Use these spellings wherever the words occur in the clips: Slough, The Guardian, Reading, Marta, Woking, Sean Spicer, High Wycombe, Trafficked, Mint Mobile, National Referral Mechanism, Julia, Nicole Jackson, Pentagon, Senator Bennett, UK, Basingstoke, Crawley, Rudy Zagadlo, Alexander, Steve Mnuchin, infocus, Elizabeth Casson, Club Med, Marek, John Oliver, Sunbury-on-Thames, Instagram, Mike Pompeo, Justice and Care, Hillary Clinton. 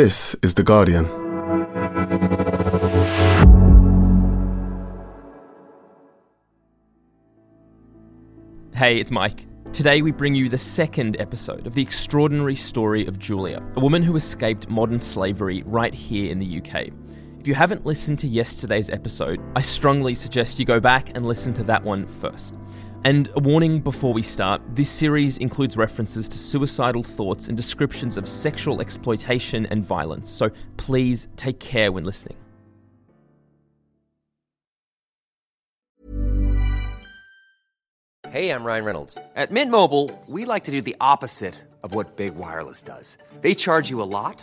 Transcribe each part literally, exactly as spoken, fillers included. This is The Guardian. Hey, it's Mike. Today we bring you the second episode of the extraordinary story of Julia, a woman who escaped modern slavery right here in the U K. If you haven't listened to yesterday's episode, I strongly suggest you go back and listen to that one first. And a warning before we start, this series includes references to suicidal thoughts and descriptions of sexual exploitation and violence, so please take care when listening. Hey, I'm Ryan Reynolds. At Mint Mobile, we like to do the opposite of what Big Wireless does. They charge you a lot,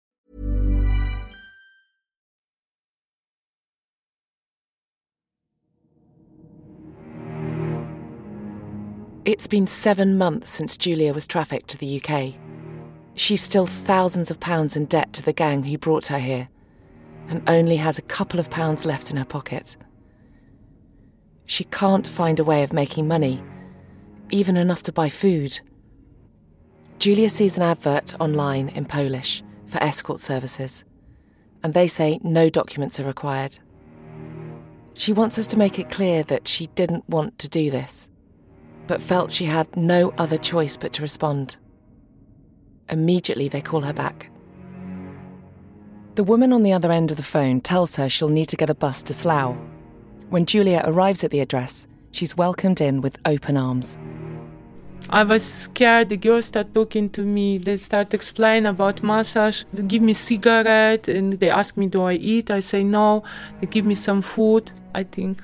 It's been seven months since Julia was trafficked to the U K. She's still thousands of pounds in debt to the gang who brought her here, and only has a couple of pounds left in her pocket. She can't find a way of making money, even enough to buy food. Julia sees an advert online in Polish for escort services, and they say no documents are required. She wants us to make it clear that she didn't want to do this, but felt she had no other choice but to respond. Immediately they call her back. The woman on the other end of the phone tells her she'll need to get a bus to Slough. When Julia arrives at the address, she's welcomed in with open arms. I was scared. The girls start talking to me. They start explaining about massage. They give me cigarette and they ask me, do I eat? I say no. They give me some food. I think,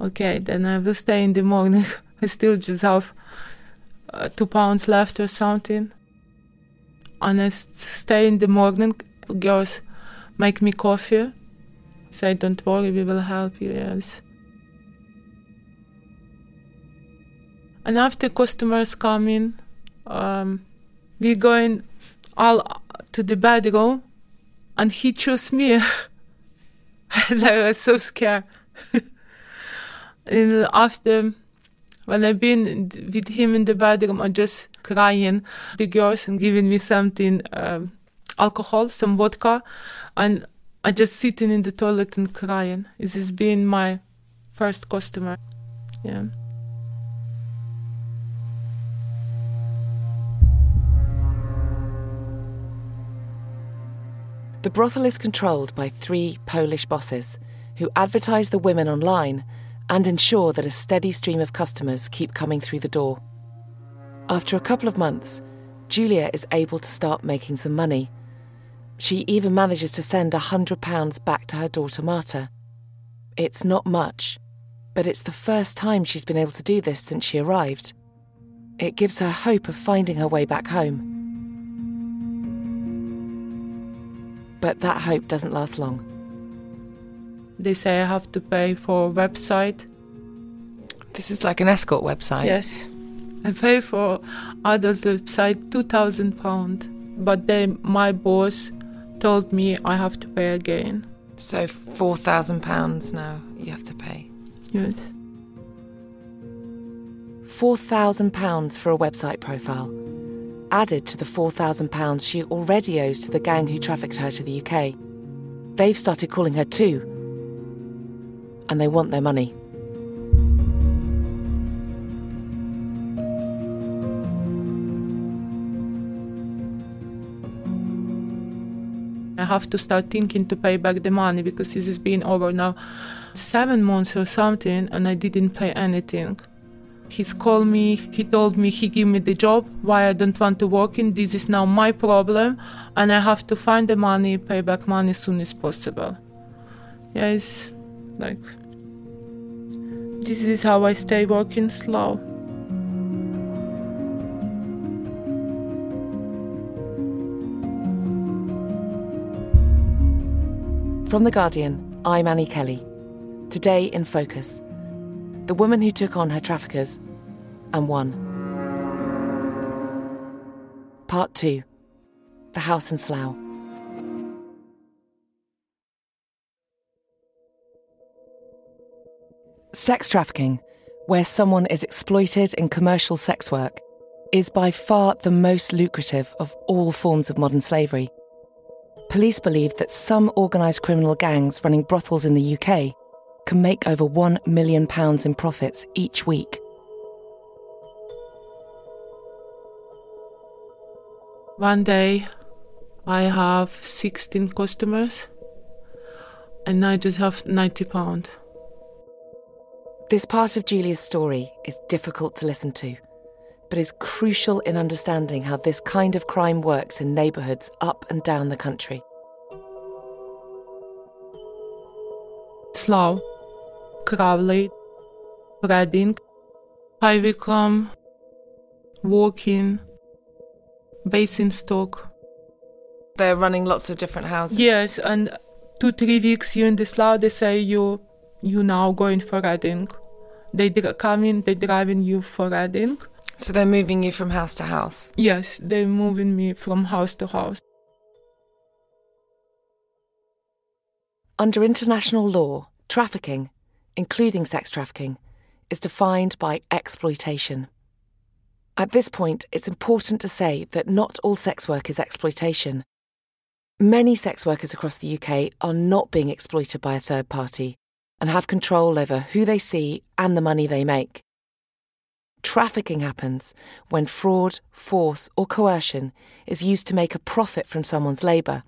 okay, then I will stay in the morning. I still just have uh, two pounds left or something. And I st- stay in the morning. Girls make me coffee. Say, don't worry, we will help you, yes. And after customers come in, um, we going all to the bedroom, and he chose me. And I was so scared. And after... When I've been with him in the bedroom, I'm just crying. The girls and giving me something, um, alcohol, some vodka, and I'm just sitting in the toilet and crying. This has been my first customer. Yeah. The brothel is controlled by three Polish bosses who advertise the women online and ensure that a steady stream of customers keep coming through the door. After a couple of months, Julia is able to start making some money. She even manages to send one hundred pounds back to her daughter Marta. It's not much, but it's the first time she's been able to do this since she arrived. It gives her hope of finding her way back home. But that hope doesn't last long. They say I have to pay for a website. This is like an escort website? Yes. I pay for adult website two thousand pounds. But then my boss told me I have to pay again. So four thousand pounds now you have to pay? Yes. four thousand pounds for a website profile, added to the four thousand pounds she already owes to the gang who trafficked her to the U K. They've started calling her too, and they want their money. I have to start thinking to pay back the money because this has been over now seven months or something and I didn't pay anything. He's called me, he told me he gave me the job, why I don't want to work in, this is now my problem and I have to find the money, pay back money as soon as possible. Yes. Like, this is how I stay working slow. From The Guardian, I'm Annie Kelly. Today in Focus. the woman who took on her traffickers, and won. Part two. The house in Slough. Sex trafficking, where someone is exploited in commercial sex work, is by far the most lucrative of all forms of modern slavery. Police believe that some organised criminal gangs running brothels in the U K can make over one million pounds in profits each week. One day, I have sixteen customers and I just have ninety pounds. This part of Julia's story is difficult to listen to, but is crucial in understanding how this kind of crime works in neighbourhoods up and down the country. Slough, Crawley, Reading, High Wycombe, Woking, Basingstoke. They're running lots of different houses. Yes, and two, three weeks you're in the Slough, they say you you now going for Reading. They come in, they're driving you for Reading. So they're moving you from house to house? Yes, they're moving me from house to house. Under international law, trafficking, including sex trafficking, is defined by exploitation. At this point, it's important to say that not all sex work is exploitation. Many sex workers across the U K are not being exploited by a third party and have control over who they see and the money they make. Trafficking happens when fraud, force, or coercion is used to make a profit from someone's labour,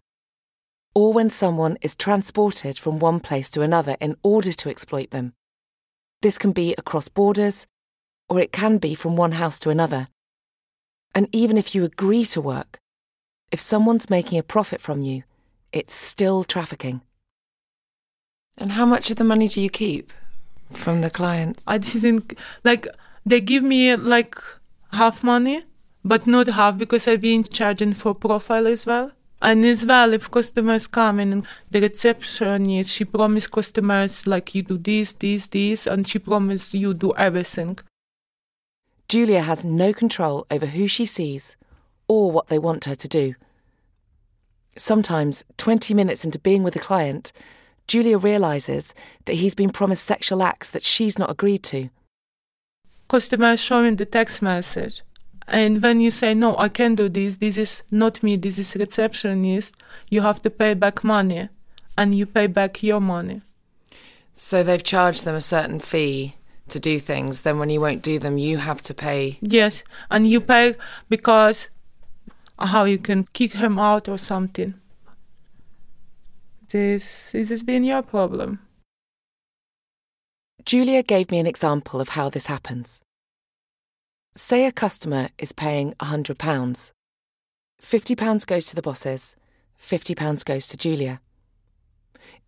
or when someone is transported from one place to another in order to exploit them. This can be across borders, or it can be from one house to another. And even if you agree to work, if someone's making a profit from you, it's still trafficking. And how much of the money do you keep from the clients? I didn't, like, they give me, like, half money, but not half, because I've been charging for profile as well. And as well, if customers come in, the receptionist, she promised customers, like, you do this, this, this, and she promised you do everything. Julia has no control over who she sees or what they want her to do. Sometimes, twenty minutes into being with a client, Julia realises that he's been promised sexual acts that she's not agreed to. Customer showing the text message. And when you say, no, I can't do this, this is not me, this is receptionist, you have to pay back money, and you pay back your money. So they've charged them a certain fee to do things, then when you won't do them, you have to pay. Yes, and you pay because how you can kick him out or something. This, this has been your problem. Julia gave me an example of how this happens. Say a customer is paying one hundred pounds. fifty pounds goes to the bosses, fifty pounds goes to Julia.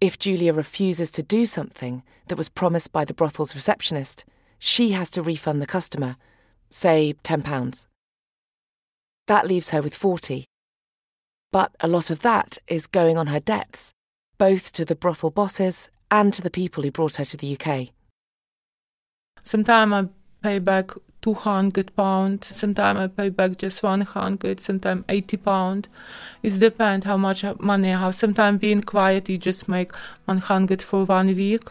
If Julia refuses to do something that was promised by the brothel's receptionist, she has to refund the customer, say ten pounds. That leaves her with forty. But a lot of that is going on her debts, both to the brothel bosses and to the people who brought her to the U K. Sometimes I pay back two hundred pounds, sometimes I pay back just one hundred, sometimes eighty pounds. It depends how much money I have. Sometimes being quiet, you just make one hundred for one week.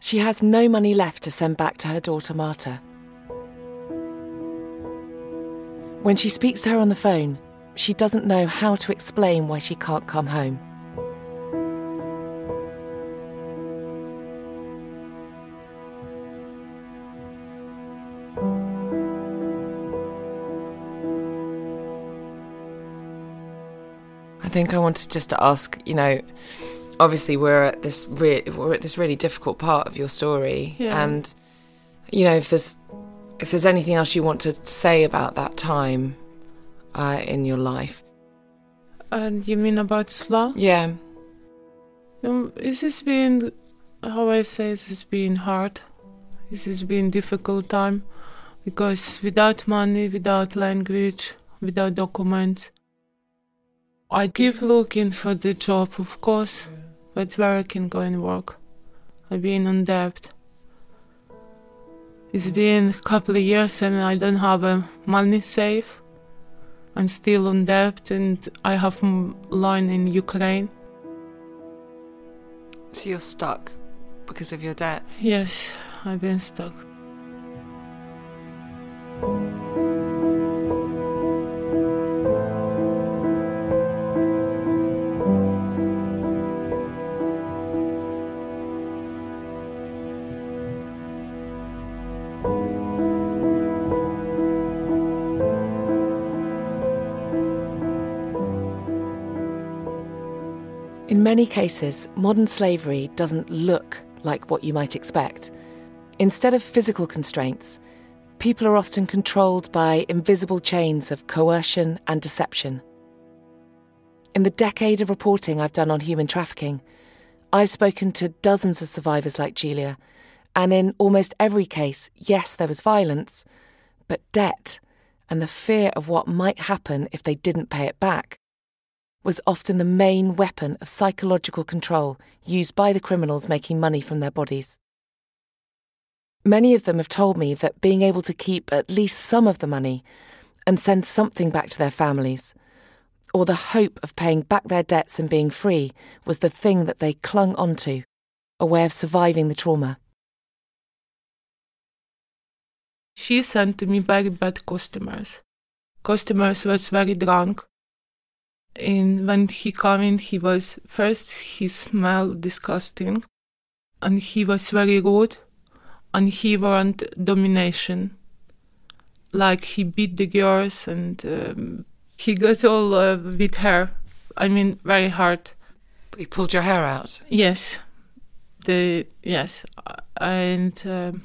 She has no money left to send back to her daughter Marta. When she speaks to her on the phone, she doesn't know how to explain why she can't come home. I think I wanted just to ask, you know, obviously we're at this re- we're at this really difficult part of your story, yeah. And you know, if there's if there's anything else you want to say about that time uh, in your life. And uh, you mean about Slough? Yeah. Um, this has been, how I say, this has been hard. This has been a difficult time because without money, without language, without documents. I keep looking for the job, of course, but where I can go and work. I've been in debt. It's been a couple of years and I don't have uh, money safe. I'm still in debt and I have a loan in Ukraine. So you're stuck because of your debts? Yes, I've been stuck. In many cases, modern slavery doesn't look like what you might expect. Instead of physical constraints, people are often controlled by invisible chains of coercion and deception. In the decade of reporting I've done on human trafficking, I've spoken to dozens of survivors like Julia, and in almost every case, yes, there was violence, but debt and the fear of what might happen if they didn't pay it back was often the main weapon of psychological control used by the criminals making money from their bodies. Many of them have told me that being able to keep at least some of the money and send something back to their families, or the hope of paying back their debts and being free, was the thing that they clung onto, a way of surviving the trauma. She sent me very bad customers. Customers was very drunk. And when he came in, he was, first, he smelled disgusting, and he was very rude, and he wanted domination. Like, he beat the girls, and um, he got all uh, with her. I mean, very hard. But he pulled your hair out? Yes. The Yes. And um,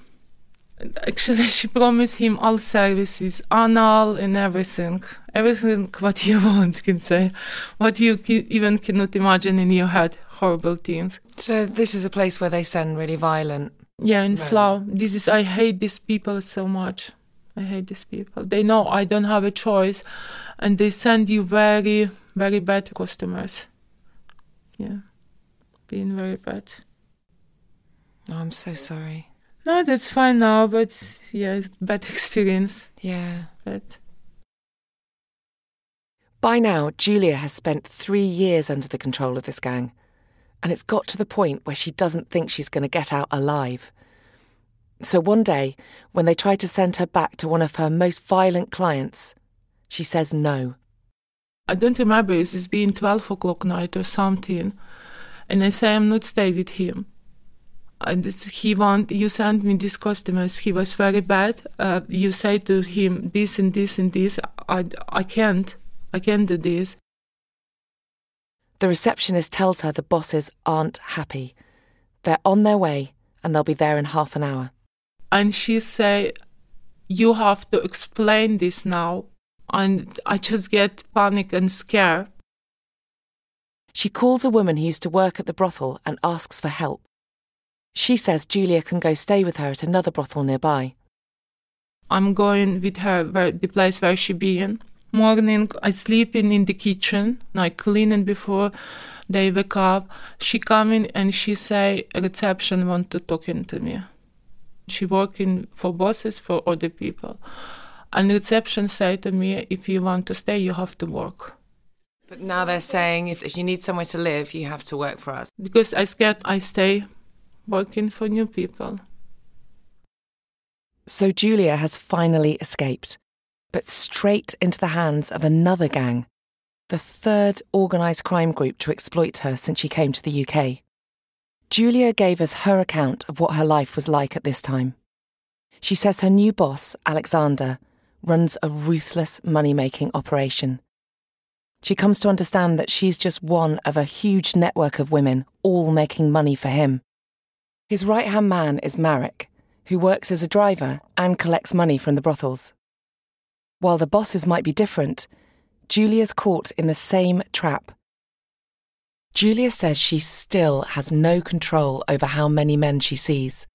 actually, she promised him all services, anal and everything. Everything what you want, can say. What you can, even cannot imagine in your head, horrible things. So this is a place where they send really violent... Yeah, in Slough. This is, I hate these people so much. I hate these people. They know I don't have a choice. And they send you very, very bad customers. Yeah, being very bad. Oh, I'm so sorry. No, that's fine now, but yeah, it's a bad experience. Yeah. Bad. By now, Julia has spent three years under the control of this gang, and it's got to the point where she doesn't think she's going to get out alive. So one day, when they try to send her back to one of her most violent clients, she says no. I don't remember, it's been twelve o'clock night or something, and I say I'm not staying with him. And he want, you sent me these customers, he was very bad. Uh, you say to him this and this and this, I, I can't, I can't do this. The receptionist tells her the bosses aren't happy. They're on their way and they'll be there in half an hour. And she say, you have to explain this now. And I just get panic and scared. She calls a woman who used to work at the brothel and asks for help. She says Julia can go stay with her at another brothel nearby. I'm going with her where, the place where she been. Morning, I sleeping in the kitchen, I cleaning before they wake up. She coming and she say, reception want to talking to me. She working for bosses, for other people. And reception say to me, if you want to stay, you have to work. But now they're saying, if, if you need somewhere to live, you have to work for us. Because I scared I stay working for new people. So Julia has finally escaped, but straight into the hands of another gang, the third organised crime group to exploit her since she came to the U K. Julia gave us her account of what her life was like at this time. She says her new boss, Alexander, runs a ruthless money-making operation. She comes to understand that she's just one of a huge network of women, all making money for him. His right-hand man is Marek, who works as a driver and collects money from the brothels. While the bosses might be different, Julia's caught in the same trap. Julia says she still has no control over how many men she sees.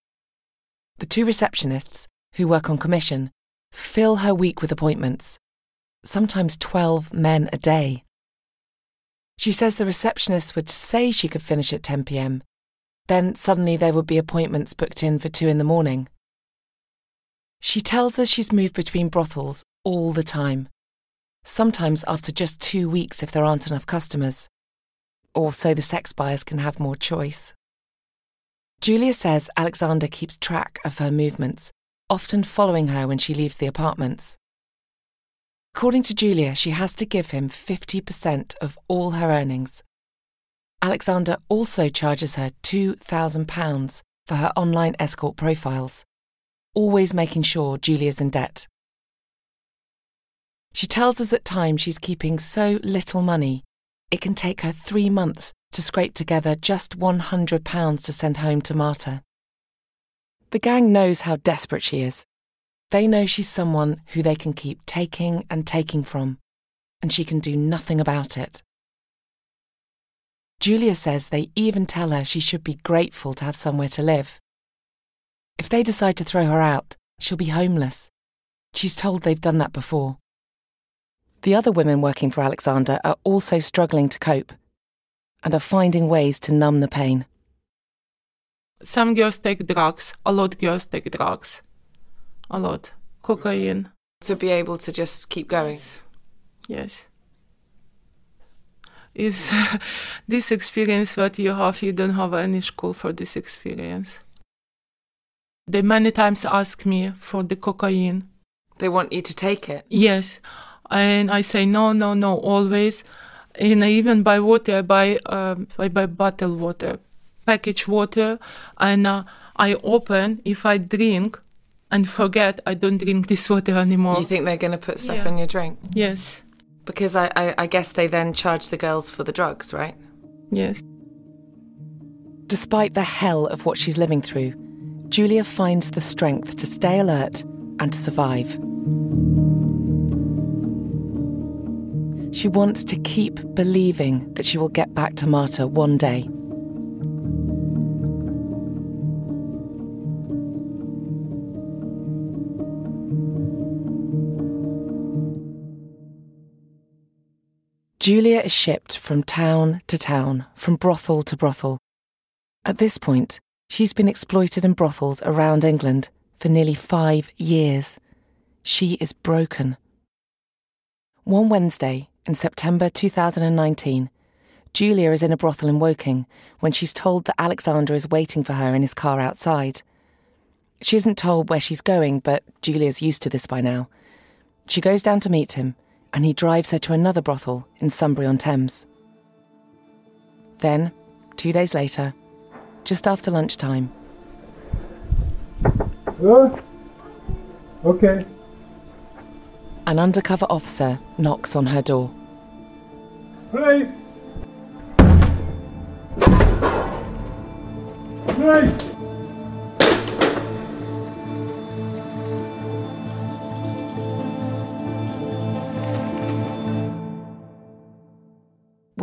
The two receptionists, who work on commission, fill her week with appointments, sometimes twelve men a day. She says the receptionists would say she could finish at ten p.m, Then suddenly there would be appointments booked in for two in the morning. She tells us she's moved between brothels all the time, sometimes after just two weeks if there aren't enough customers, or so the sex buyers can have more choice. Julia says Alexander keeps track of her movements, often following her when she leaves the apartments. According to Julia, she has to give him fifty percent of all her earnings. Alexander also charges her two thousand pounds for her online escort profiles, always making sure Julia's in debt. She tells us at times she's keeping so little money, it can take her three months to scrape together just one hundred pounds to send home to Marta. The gang knows how desperate she is. They know she's someone who they can keep taking and taking from, and she can do nothing about it. Julia says they even tell her she should be grateful to have somewhere to live. If they decide to throw her out, she'll be homeless. She's told they've done that before. The other women working for Alexander are also struggling to cope and are finding ways to numb the pain. Some girls take drugs. A lot of girls take drugs. A lot. Cocaine. To be able to just keep going. Yes. Is this experience that you have, you don't have any school for this experience. They many times ask me for the cocaine. They want you to take it? Yes. And I say, no, no, no, always. And I even buy water, I buy, uh, I buy bottled water, packaged water. And uh, I open, if I drink and forget, I don't drink this water anymore. You think they're going to put stuff yeah. in your drink? Yes. Because I, I, I guess they then charge the girls for the drugs, right? Yes. Despite the hell of what she's living through, Julia finds the strength to stay alert and to survive. She wants to keep believing that she will get back to Marta one day. Julia is shipped from town to town, from brothel to brothel. At this point, she's been exploited in brothels around England for nearly five years. She is broken. One Wednesday, in September two thousand nineteen, Julia is in a brothel in Woking when she's told that Alexander is waiting for her in his car outside. She isn't told where she's going, but Julia's used to this by now. She goes down to meet him, and he drives her to another brothel in Sunbury-on-Thames. Then, two days later, just after lunchtime... Oh, OK. An undercover officer knocks on her door. Police! Police!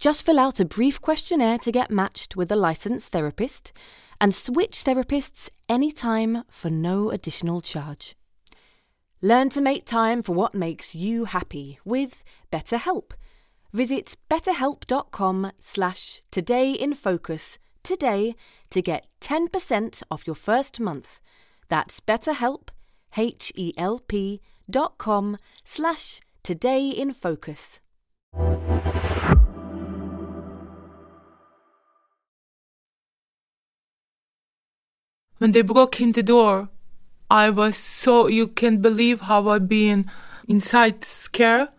Just fill out a brief questionnaire to get matched with a licensed therapist and switch therapists anytime for no additional charge. Learn to make time for what makes you happy with BetterHelp. Visit betterhelp.com slash today in focus today to get ten percent off your first month. That's BetterHelp, H E L P dot com slash today in focus. When they broke in the door, I was so, you can't believe how I've been inside scare,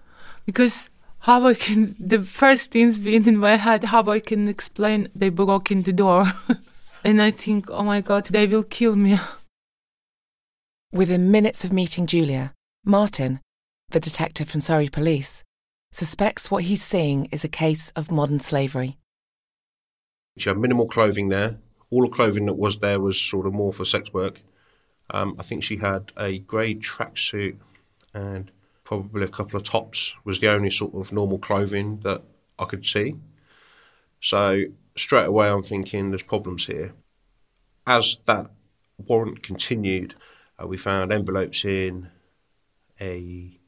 because how I can, the first things being in my head, how I can explain they broke in the door. And I think, oh my God, they will kill me. Within minutes of meeting Julia, Martin, the detective from Surrey Police, suspects what he's seeing is a case of modern slavery. She had minimal clothing there. All the clothing that was there was sort of more for sex work. Um, I think she had a grey tracksuit and probably a couple of tops was the only sort of normal clothing that I could see. So straight away I'm thinking there's problems here. As that warrant continued, uh, we found envelopes in a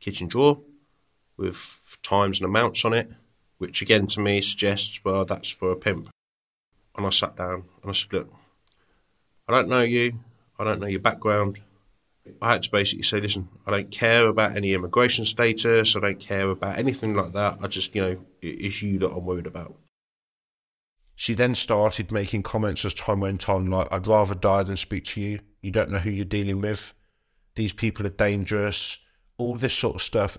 kitchen drawer with times and amounts on it, which again to me suggests, well, that's for a pimp. And I sat down and I said, look, I don't know you. I don't know your background. I had to basically say, listen, I don't care about any immigration status. I don't care about anything like that. I just, you know, it's you that I'm worried about. She then started making comments as time went on, like, I'd rather die than speak to you. You don't know who you're dealing with. These people are dangerous. All this sort of stuff.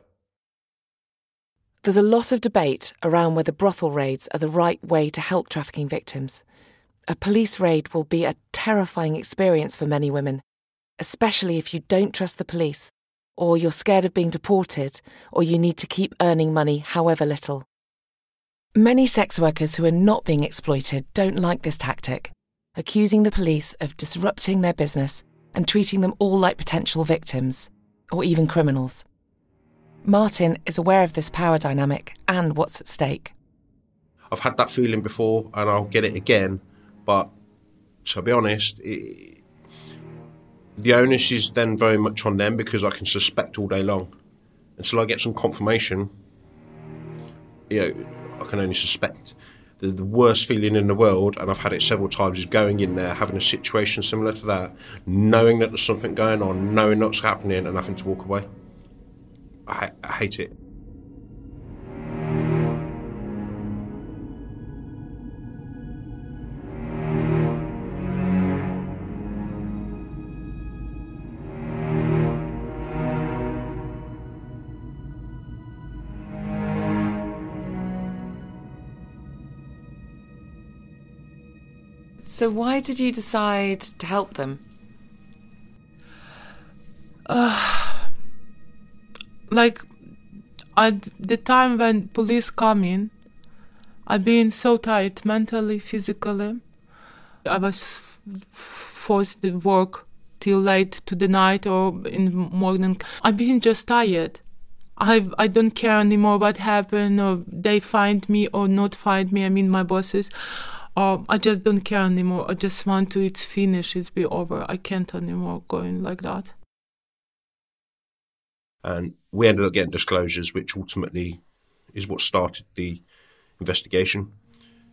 There's a lot of debate around whether brothel raids are the right way to help trafficking victims. A police raid will be a terrifying experience for many women, especially if you don't trust the police, or you're scared of being deported, or you need to keep earning money however little. Many sex workers who are not being exploited don't like this tactic, accusing the police of disrupting their business and treating them all like potential victims, or even criminals. Martin is aware of this power dynamic and what's at stake. I've had that feeling before and I'll get it again, but to be honest, it, the onus is then very much on them, because I can suspect all day long. Until I get some confirmation, you know, I can only suspect. The, the worst feeling in the world, and I've had it several times, is going in there, having a situation similar to that, knowing that there's something going on, knowing what's happening and having to walk away. I, I hate it. So why did you decide to help them? Ugh. Like, at the time when police come in, I've been so tired mentally, physically. I was forced to work till late to the night or in the morning. I've been just tired. I I don't care anymore what happened, or they find me or not find me, I mean my bosses. Or I just don't care anymore. I just want to, it's finished, it's be over. I can't anymore going like that. And we ended up getting disclosures, which ultimately is what started the investigation.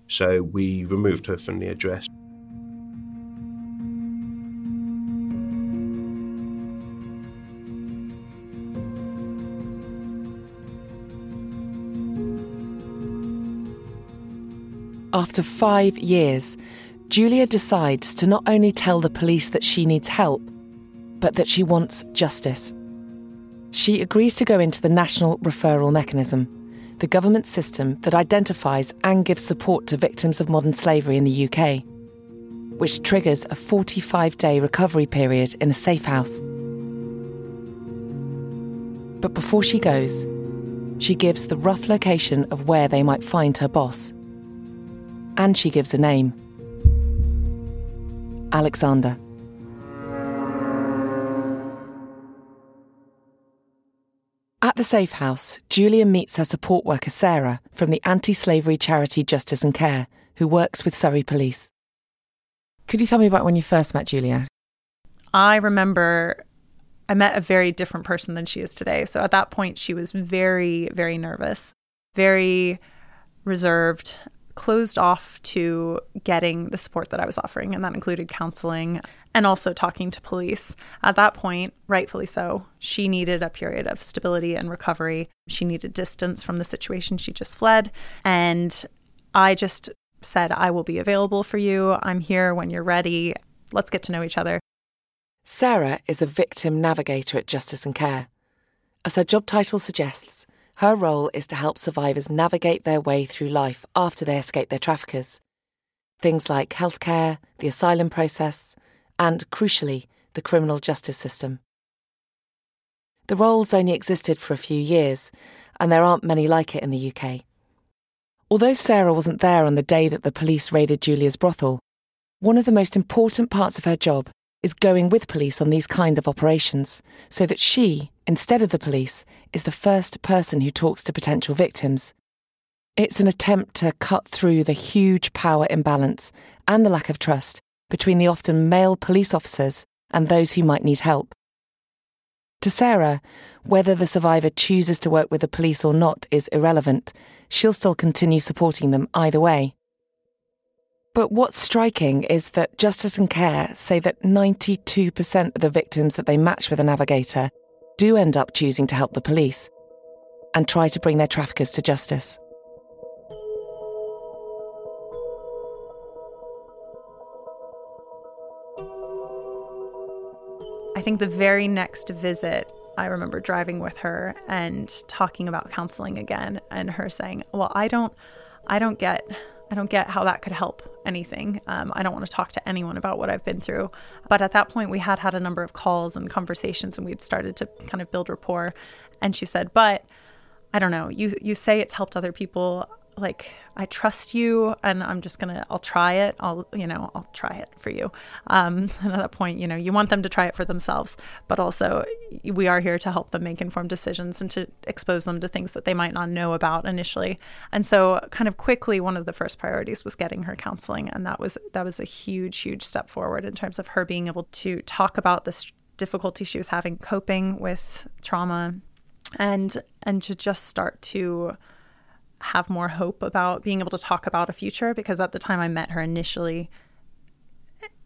So we removed her from the address. After five years, Julia decides to not only tell the police that she needs help, but that she wants justice. She agrees to go into the National Referral Mechanism, the government system that identifies and gives support to victims of modern slavery in the U K, which triggers a forty-five day recovery period in a safe house. But before she goes, she gives the rough location of where they might find her boss. And she gives a name. Alexander. At the Safe House, Julia meets her support worker Sarah from the anti-slavery charity Justice and Care, who works with Surrey Police. Could you tell me about when you first met Julia? I remember I met a very different person than she is today. So at that point, she was very, very nervous, very reserved, closed off to getting the support that I was offering. And that included counseling and also talking to police. At that point, rightfully so, she needed a period of stability and recovery. She needed distance from the situation she just fled. And I just said, I will be available for you. I'm here when you're ready. Let's get to know each other. Sarah is a victim navigator at Justice and Care. As her job title suggests, her role is to help survivors navigate their way through life after they escape their traffickers. Things like healthcare, the asylum process, and, crucially, the criminal justice system. The role's only existed for a few years, and there aren't many like it in the U K. Although Sarah wasn't there on the day that the police raided Julia's brothel, one of the most important parts of her job is going with police on these kind of operations so that she, instead of the police, is the first person who talks to potential victims. It's an attempt to cut through the huge power imbalance and the lack of trust between the often male police officers and those who might need help. To Sarah, whether the survivor chooses to work with the police or not is irrelevant. She'll still continue supporting them either way. But what's striking is that Justice and Care say that ninety-two percent of the victims that they match with a navigator do end up choosing to help the police and try to bring their traffickers to justice. I think the very next visit, I remember driving with her and talking about counseling again and her saying, well, I don't, I don't get... I don't get how that could help anything. Um, I don't want to talk to anyone about what I've been through. But at that point, we had had a number of calls and conversations and we'd started to kind of build rapport. And she said, but I don't know, you, you say it's helped other people. Like, I trust you and I'm just going to, I'll try it. I'll, you know, I'll try it for you. Um, and at that point, you know, you want them to try it for themselves, but also we are here to help them make informed decisions and to expose them to things that they might not know about initially. And so kind of quickly, one of the first priorities was getting her counseling. And that was, that was a huge, huge step forward in terms of her being able to talk about this difficulty she was having coping with trauma and, and to just start to have more hope about being able to talk about a future, because at the time I met her initially,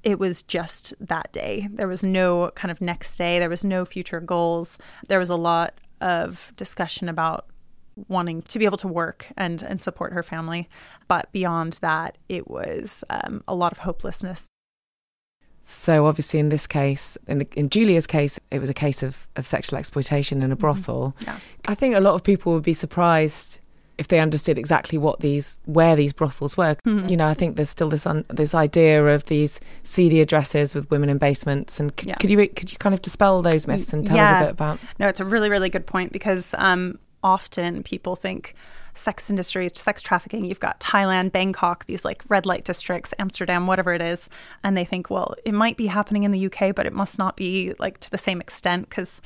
it was just that day. There was no kind of next day. There was no future goals. There was a lot of discussion about wanting to be able to work and, and support her family. But beyond that, it was um, a lot of hopelessness. So obviously in this case, in, the, in Julia's case, it was a case of, of sexual exploitation in a brothel. Mm-hmm. Yeah. I think a lot of people would be surprised if they understood exactly what these, where these brothels were. Mm-hmm. You know, I think there's still this un, this idea of these seedy addresses with women in basements. And c- yeah. could you could you kind of dispel those myths and tell yeah. us a bit about? No, it's a really, really good point, because um, often people think sex industries, sex trafficking, you've got Thailand, Bangkok, these like red light districts, Amsterdam, whatever it is. And they think, well, it might be happening in the U K, but it must not be like to the same extent because,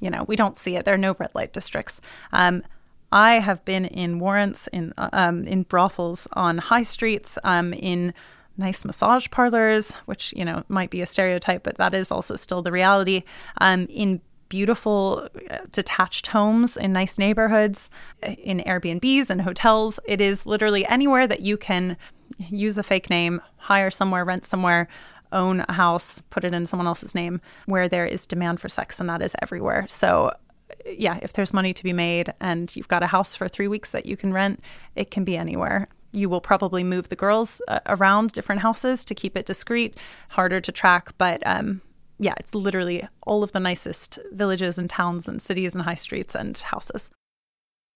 you know, we don't see it. There are no red light districts. Um I have been in warrants, in um, in brothels, on high streets, um, in nice massage parlors, which, you know, might be a stereotype, but that is also still the reality, um, in beautiful uh, detached homes, in nice neighborhoods, in Airbnbs and hotels. It is literally anywhere that you can use a fake name, hire somewhere, rent somewhere, own a house, put it in someone else's name, where there is demand for sex, and that is everywhere. So yeah, if there's money to be made and you've got a house for three weeks that you can rent, it can be anywhere. You will probably move the girls uh, around different houses to keep it discreet, harder to track. But um, yeah, it's literally all of the nicest villages and towns and cities and high streets and houses.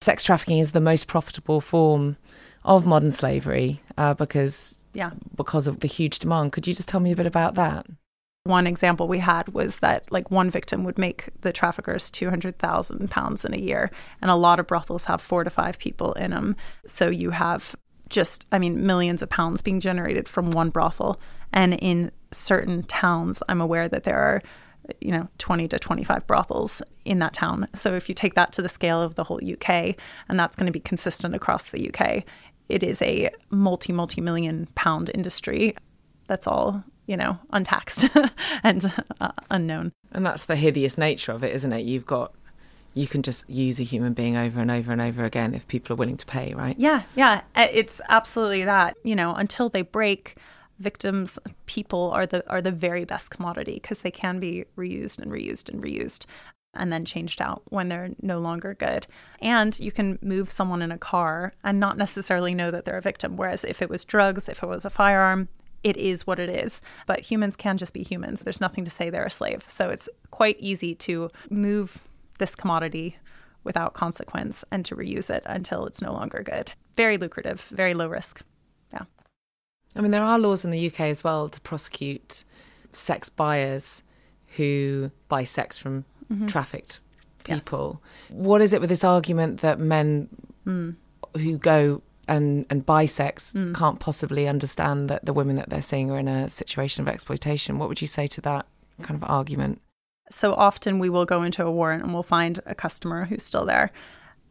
Sex trafficking is the most profitable form of modern slavery uh, because yeah. because of the huge demand. Could you just tell me a bit about that? One example we had was that like one victim would make the traffickers two hundred thousand pounds in a year. And a lot of brothels have four to five people in them. So you have just, I mean, millions of pounds being generated from one brothel. And in certain towns, I'm aware that there are you know, twenty to twenty-five brothels in that town. So if you take that to the scale of the whole U K, and that's going to be consistent across the U K, it is a multi, multi-million pound industry that's all, you know, untaxed and uh, unknown. And that's the hideous nature of it, isn't it? You've got, you can just use a human being over and over and over again if people are willing to pay, right? Yeah, yeah, it's absolutely that. You know, until they break, victims, people are the are the very best commodity because they can be reused and reused and reused and then changed out when they're no longer good. And you can move someone in a car and not necessarily know that they're a victim, whereas if it was drugs, if it was a firearm, it is what it is. But humans can just be humans. There's nothing to say they're a slave. So it's quite easy to move this commodity without consequence and to reuse it until it's no longer good. Very lucrative, very low risk. Yeah. I mean, there are laws in the U K as well to prosecute sex buyers who buy sex from mm-hmm. trafficked people. Yes. What is it with this argument that men mm. who go and, and buy sex mm. can't possibly understand that the women that they're seeing are in a situation of exploitation? What would you say to that kind of argument? So often we will go into a warrant and we'll find a customer who's still there.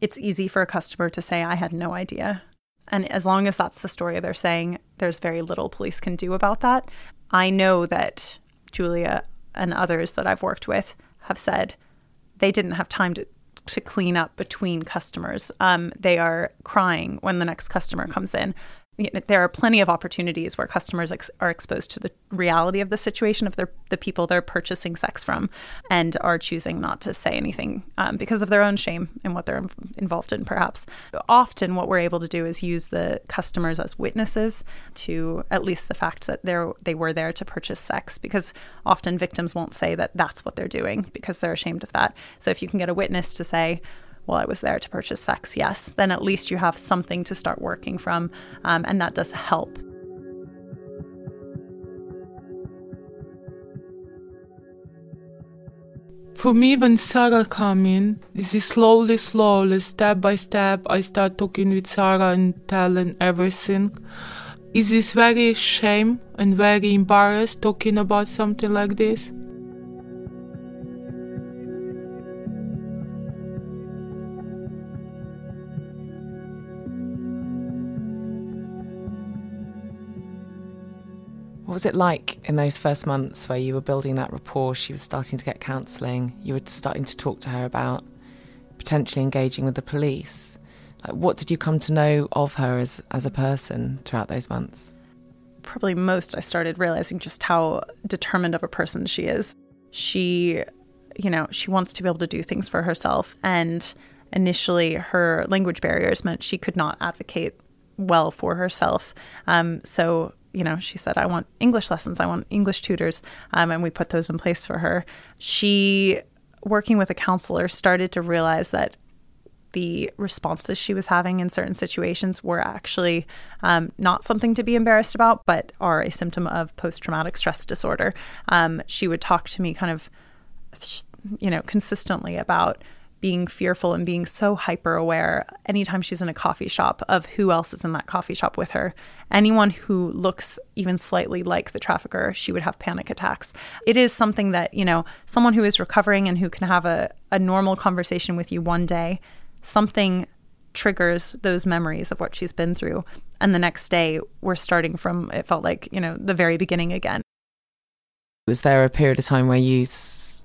It's easy for a customer to say, I had no idea. And as long as that's the story they're saying, there's very little police can do about that. I know that Julia and others that I've worked with have said they didn't have time to, to clean up between customers. Um, they are crying when the next customer comes in. There are plenty of opportunities where customers ex- are exposed to the reality of the situation of their, the people they're purchasing sex from and are choosing not to say anything um, because of their own shame and what they're in- involved in, perhaps. Often what we're able to do is use the customers as witnesses to at least the fact that they're, they were there to purchase sex, because often victims won't say that that's what they're doing because they're ashamed of that. So if you can get a witness to say, well, I was there to purchase sex, yes, then at least you have something to start working from, um, and that does help. For me, when Sarah came in, this is slowly, slowly, step by step, I start talking with Sarah and telling everything. It is very shame and very embarrassed talking about something like this. What was it like in those first months where you were building that rapport, she was starting to get counselling, you were starting to talk to her about potentially engaging with the police? Like, what did you come to know of her as, as a person throughout those months? Probably most, I started realising just how determined of a person she is. She, you know, she wants to be able to do things for herself, and initially her language barriers meant she could not advocate well for herself. Um, so... You know, she said, I want English lessons. I want English tutors. Um, and we put those in place for her. She, working with a counselor, started to realize that the responses she was having in certain situations were actually um, not something to be embarrassed about, but are a symptom of post-traumatic stress disorder. Um, she would talk to me kind of, you know, consistently about being fearful and being so hyper aware anytime she's in a coffee shop of who else is in that coffee shop with her. Anyone who looks even slightly like the trafficker, she would have panic attacks. It is something that, you know, someone who is recovering and who can have a, a normal conversation with you one day, something triggers those memories of what she's been through. And the next day we're starting from, it felt like, you know, the very beginning again. Was there a period of time where you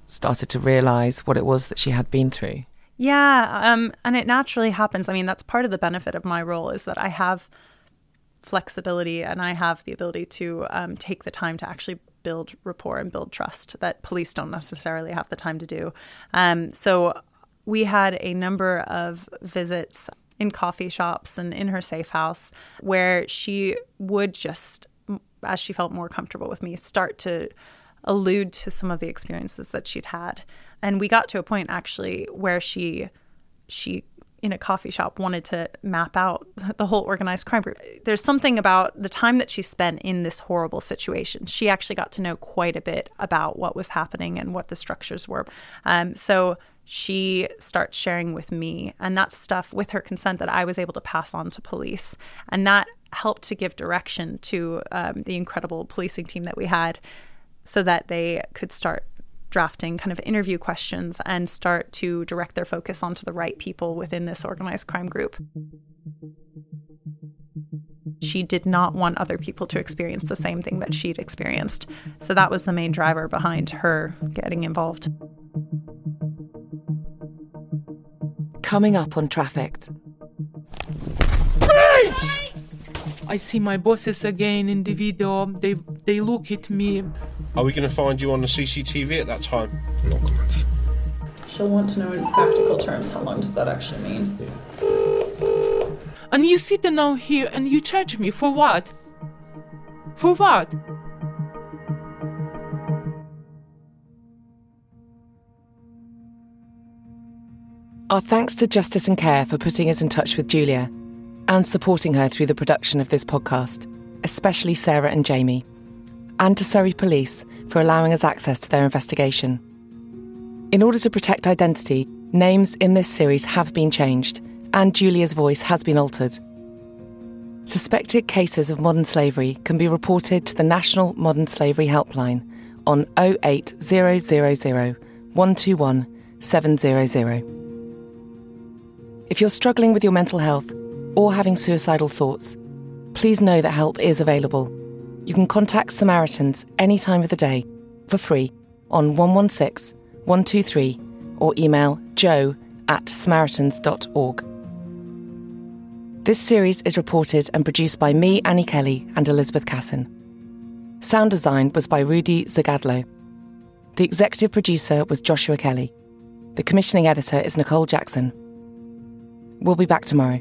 started to realise what it was that she had been through? Yeah, um, and it naturally happens. I mean, that's part of the benefit of my role is that I have flexibility and I have the ability to um, take the time to actually build rapport and build trust that police don't necessarily have the time to do. Um, so we had a number of visits in coffee shops and in her safe house where she would just, as she felt more comfortable with me, start to allude to some of the experiences that she'd had. And we got to a point actually where she, she in a coffee shop wanted to map out the whole organized crime group. There's something about the time that she spent in this horrible situation. She actually got to know quite a bit about what was happening and what the structures were. Um, so she starts sharing with me, and that stuff with her consent that I was able to pass on to police. And that helped to give direction to um, the incredible policing team that we had, so that they could start drafting kind of interview questions and start to direct their focus onto the right people within this organised crime group. She did not want other people to experience the same thing that she'd experienced. So that was the main driver behind her getting involved. Coming up on Trafficked. I see my bosses again in the video. They they look at me. Are we going to find you on the C C T V at that time? No comments. She'll want to know in practical terms, how long does that actually mean? Yeah. And you sit down here and you charge me for what? For what? Our thanks to Justice and Care for putting us in touch with Julia and supporting her through the production of this podcast, especially Sarah and Jamie, and to Surrey Police for allowing us access to their investigation. In order to protect identity, names in this series have been changed, and Julia's voice has been altered. Suspected cases of modern slavery can be reported to the National Modern Slavery Helpline on oh eight hundred, one two one, seven hundred. If you're struggling with your mental health or having suicidal thoughts, please know that help is available. You can contact Samaritans any time of the day for free on one one six, one two three or email joe at samaritans dot org. This series is reported and produced by me, Annie Kelly, and Elizabeth Casson. Sound design was by Rudy Zagadlo. The executive producer was Joshua Kelly. The commissioning editor is Nicole Jackson. We'll be back tomorrow.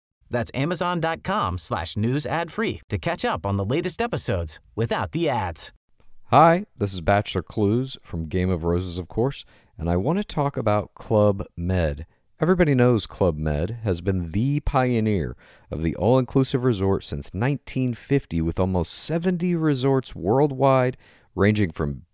That's amazon.com slash news ad free to catch up on the latest episodes without the ads. Hi, this is Bachelor Clues from Game of Roses, of course, and I want to talk about Club Med. Everybody knows Club Med has been the pioneer of the all-inclusive resort since nineteen fifty, with almost seventy resorts worldwide, ranging from